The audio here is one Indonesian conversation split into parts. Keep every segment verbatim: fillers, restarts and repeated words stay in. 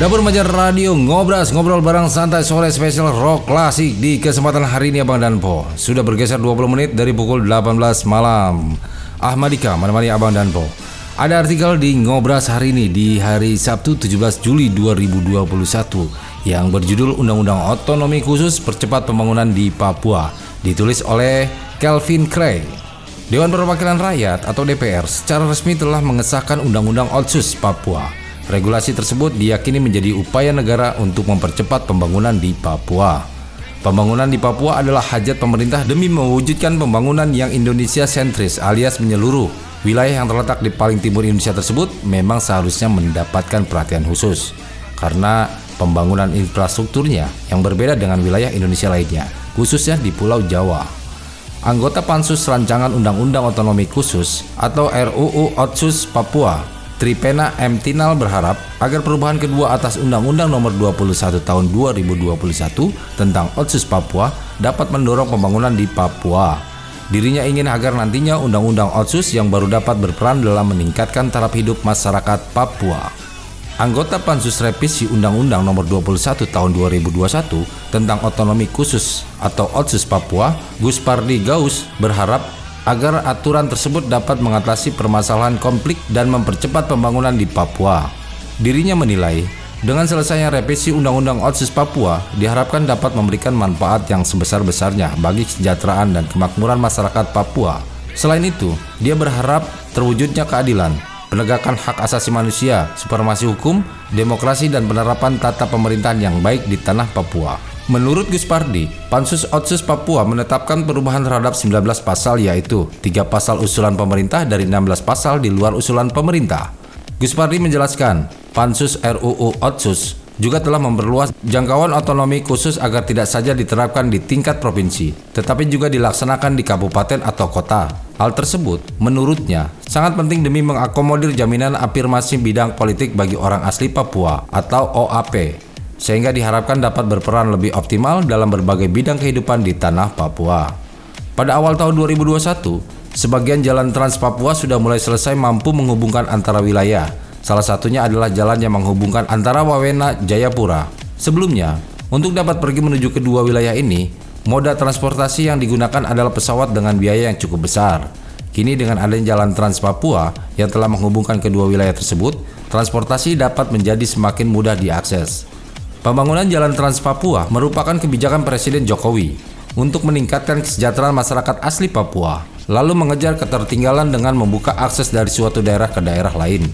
Dapur Majar Radio Ngobras, ngobrol bareng santai sore spesial rock klasik. Di kesempatan hari ini Abang Danpo sudah bergeser dua puluh menit dari pukul delapan belas malam. Ahmadika menemani Abang Danpo. Ada artikel di Ngobras hari ini di hari Sabtu tujuh belas Juli dua ribu dua puluh satu yang berjudul Undang-Undang Otonomi Khusus Percepat Pembangunan di Papua, ditulis oleh Kelvin Craig. Dewan Perwakilan Rakyat atau D P R secara resmi telah mengesahkan Undang-Undang Otsus Papua. Regulasi tersebut diyakini menjadi upaya negara untuk mempercepat pembangunan di Papua. Pembangunan di Papua adalah hajat pemerintah demi mewujudkan pembangunan yang Indonesia sentris alias menyeluruh. Wilayah yang terletak di paling timur Indonesia tersebut memang seharusnya mendapatkan perhatian khusus karena pembangunan infrastrukturnya yang berbeda dengan wilayah Indonesia lainnya, khususnya di Pulau Jawa. Anggota Pansus Rancangan Undang-Undang Otonomi Khusus atau R U U Otsus Papua, Tripena M. Tinal berharap agar perubahan kedua atas Undang-Undang Nomor dua puluh satu Tahun dua ribu dua puluh satu tentang Otsus Papua dapat mendorong pembangunan di Papua. Dirinya ingin agar nantinya Undang-Undang Otsus yang baru dapat berperan dalam meningkatkan taraf hidup masyarakat Papua. Anggota Pansus Revisi Undang-Undang Nomor dua puluh satu Tahun dua ribu dua puluh satu tentang Otonomi Khusus atau Otsus Papua, Guspardi Gaus berharap agar aturan tersebut dapat mengatasi permasalahan konflik dan mempercepat pembangunan di Papua. Dirinya menilai, dengan selesainya revisi Undang-Undang Otsus Papua, diharapkan dapat memberikan manfaat yang sebesar-besarnya bagi kesejahteraan dan kemakmuran masyarakat Papua. Selain itu, dia berharap terwujudnya keadilan, penegakan hak asasi manusia, supremasi hukum, demokrasi dan penerapan tata pemerintahan yang baik di tanah Papua. Menurut Guspardi, Pansus Otsus Papua menetapkan perubahan terhadap sembilan belas pasal, yaitu tiga pasal usulan pemerintah dari enam belas pasal di luar usulan pemerintah. Guspardi menjelaskan, Pansus R U U Otsus juga telah memperluas jangkauan otonomi khusus agar tidak saja diterapkan di tingkat provinsi, tetapi juga dilaksanakan di kabupaten atau kota. Hal tersebut, menurutnya, sangat penting demi mengakomodir jaminan afirmasi bidang politik bagi orang asli Papua atau O A P, sehingga diharapkan dapat berperan lebih optimal dalam berbagai bidang kehidupan di tanah Papua. Pada awal tahun dua ribu dua puluh satu, sebagian jalan trans Papua sudah mulai selesai mampu menghubungkan antara wilayah. Salah satunya adalah jalan yang menghubungkan antara Wamena, Jayapura. Sebelumnya, untuk dapat pergi menuju kedua wilayah ini, moda transportasi yang digunakan adalah pesawat dengan biaya yang cukup besar. Kini dengan adanya jalan trans Papua yang telah menghubungkan kedua wilayah tersebut, transportasi dapat menjadi semakin mudah diakses. Pembangunan jalan trans Papua merupakan kebijakan Presiden Jokowi untuk meningkatkan kesejahteraan masyarakat asli Papua, lalu mengejar ketertinggalan dengan membuka akses dari suatu daerah ke daerah lain.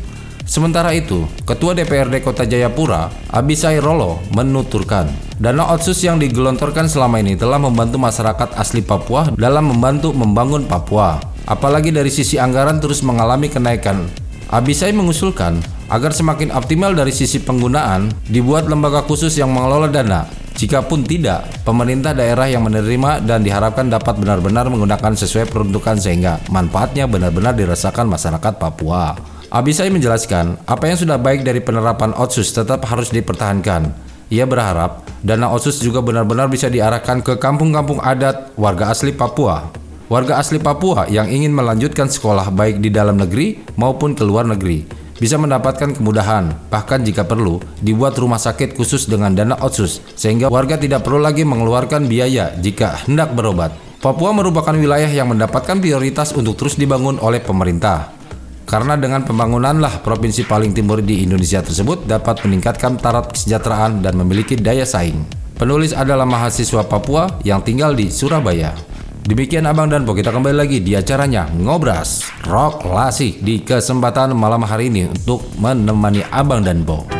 Sementara itu, Ketua D P R D Kota Jayapura, Abisai Rolo, menuturkan, dana Otsus yang digelontorkan selama ini telah membantu masyarakat asli Papua dalam membantu membangun Papua. Apalagi dari sisi anggaran terus mengalami kenaikan. Abisai mengusulkan agar semakin optimal dari sisi penggunaan, dibuat lembaga khusus yang mengelola dana. Jikapun tidak, pemerintah daerah yang menerima dan diharapkan dapat benar-benar menggunakan sesuai peruntukan sehingga manfaatnya benar-benar dirasakan masyarakat Papua. Abisai menjelaskan, apa yang sudah baik dari penerapan Otsus tetap harus dipertahankan. Ia berharap dana Otsus juga benar-benar bisa diarahkan ke kampung-kampung adat warga asli Papua. Warga asli Papua yang ingin melanjutkan sekolah baik di dalam negeri maupun ke luar negeri bisa mendapatkan kemudahan, bahkan jika perlu dibuat rumah sakit khusus dengan dana Otsus sehingga warga tidak perlu lagi mengeluarkan biaya jika hendak berobat. Papua merupakan wilayah yang mendapatkan prioritas untuk terus dibangun oleh pemerintah. Karena dengan pembangunanlah provinsi paling timur di Indonesia tersebut dapat meningkatkan taraf kesejahteraan dan memiliki daya saing. Penulis adalah mahasiswa Papua yang tinggal di Surabaya. Demikian Abang Danpo, kita kembali lagi di acaranya Ngobras Rock Klasik di kesempatan malam hari ini untuk menemani Abang Danpo.